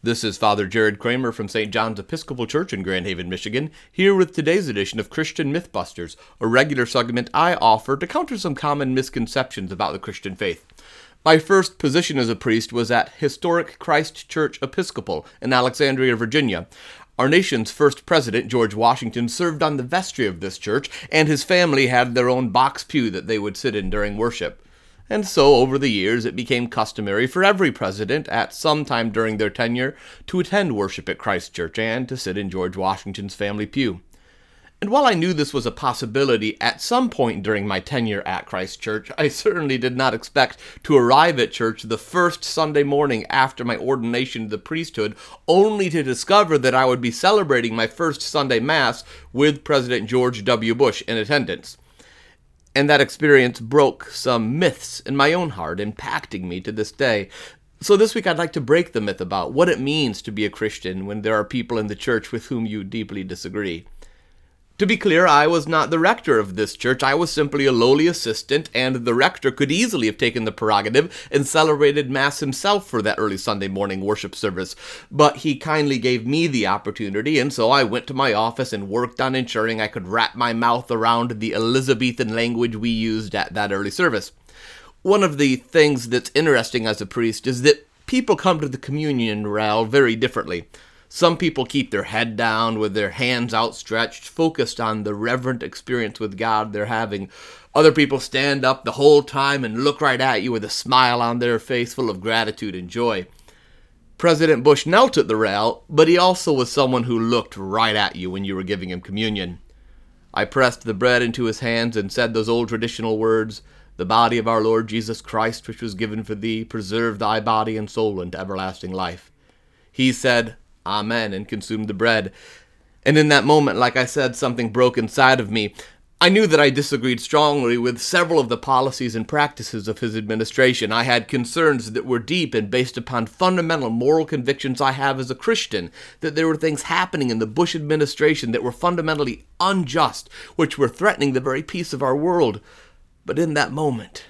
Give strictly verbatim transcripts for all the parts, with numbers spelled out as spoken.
This is Father Jared Kramer from Saint John's Episcopal Church in Grand Haven, Michigan, here with today's edition of Christian Mythbusters, a regular segment I offer to counter some common misconceptions about the Christian faith. My first position as a priest was at Historic Christ Church Episcopal in Alexandria, Virginia. Our nation's first president, George Washington, served on the vestry of this church, and his family had their own box pew that they would sit in during worship. And so, over the years, it became customary for every president, at some time during their tenure, to attend worship at Christ Church and to sit in George Washington's family pew. And while I knew this was a possibility at some point during my tenure at Christ Church, I certainly did not expect to arrive at church the first Sunday morning after my ordination to the priesthood, only to discover that I would be celebrating my first Sunday Mass with President George W. Bush in attendance. And that experience broke some myths in my own heart, impacting me to this day. So this week I'd like to break the myth about what it means to be a Christian when there are people in the church with whom you deeply disagree. To be clear, I was not the rector of this church. I was simply a lowly assistant, and the rector could easily have taken the prerogative and celebrated Mass himself for that early Sunday morning worship service. But he kindly gave me the opportunity, and so I went to my office and worked on ensuring I could wrap my mouth around the Elizabethan language we used at that early service. One of the things that's interesting as a priest is that people come to the communion rail very differently. Some people keep their head down with their hands outstretched, focused on the reverent experience with God they're having. Other people stand up the whole time and look right at you with a smile on their face full of gratitude and joy. President Bush knelt at the rail, but he also was someone who looked right at you when you were giving him communion. I pressed the bread into his hands and said those old traditional words, "The body of our Lord Jesus Christ, which was given for thee, preserve thy body and soul unto everlasting life." He said, "Amen," and consumed the bread. And in that moment, like I said, something broke inside of me. I knew that I disagreed strongly with several of the policies and practices of his administration. I had concerns that were deep and based upon fundamental moral convictions I have as a Christian, that there were things happening in the Bush administration that were fundamentally unjust, which were threatening the very peace of our world. But in that moment,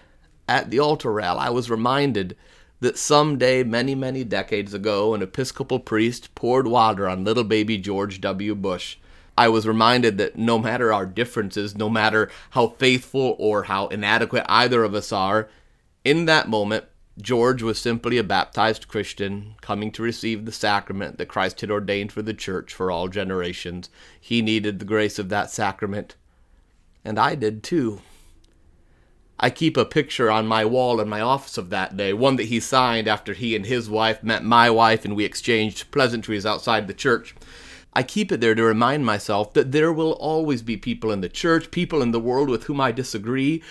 at the altar rail, I was reminded that someday, many, many decades ago, an Episcopal priest poured water on little baby George W. Bush. I was reminded that no matter our differences, no matter how faithful or how inadequate either of us are, in that moment, George was simply a baptized Christian coming to receive the sacrament that Christ had ordained for the church for all generations. He needed the grace of that sacrament, and I did too. I keep a picture on my wall in my office of that day, one that he signed after he and his wife met my wife and we exchanged pleasantries outside the church. I keep it there to remind myself that there will always be people in the church, people in the world with whom I disagree,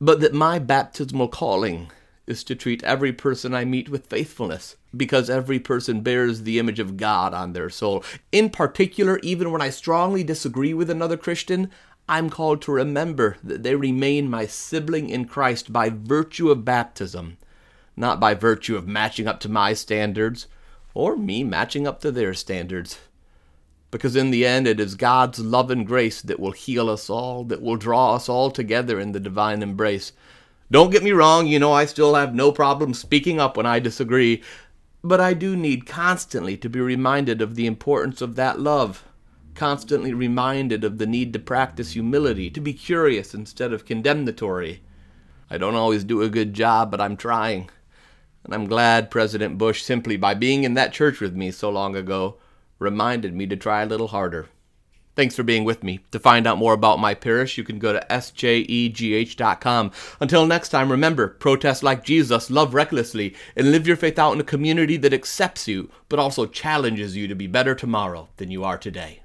but that my baptismal calling is to treat every person I meet with faithfulness, because every person bears the image of God on their soul. In particular, even when I strongly disagree with another Christian, I'm called to remember that they remain my sibling in Christ by virtue of baptism, not by virtue of matching up to my standards or me matching up to their standards. Because in the end, it is God's love and grace that will heal us all, that will draw us all together in the divine embrace. Don't get me wrong, you know I still have no problem speaking up when I disagree, but I do need constantly to be reminded of the importance of that love. Constantly reminded of the need to practice humility, to be curious instead of condemnatory. I don't always do a good job, but I'm trying. And I'm glad President Bush, simply by being in that church with me so long ago, reminded me to try a little harder. Thanks for being with me. To find out more about my parish, you can go to s j e g h dot com. Until next time, remember, protest like Jesus, love recklessly, and live your faith out in a community that accepts you, but also challenges you to be better tomorrow than you are today.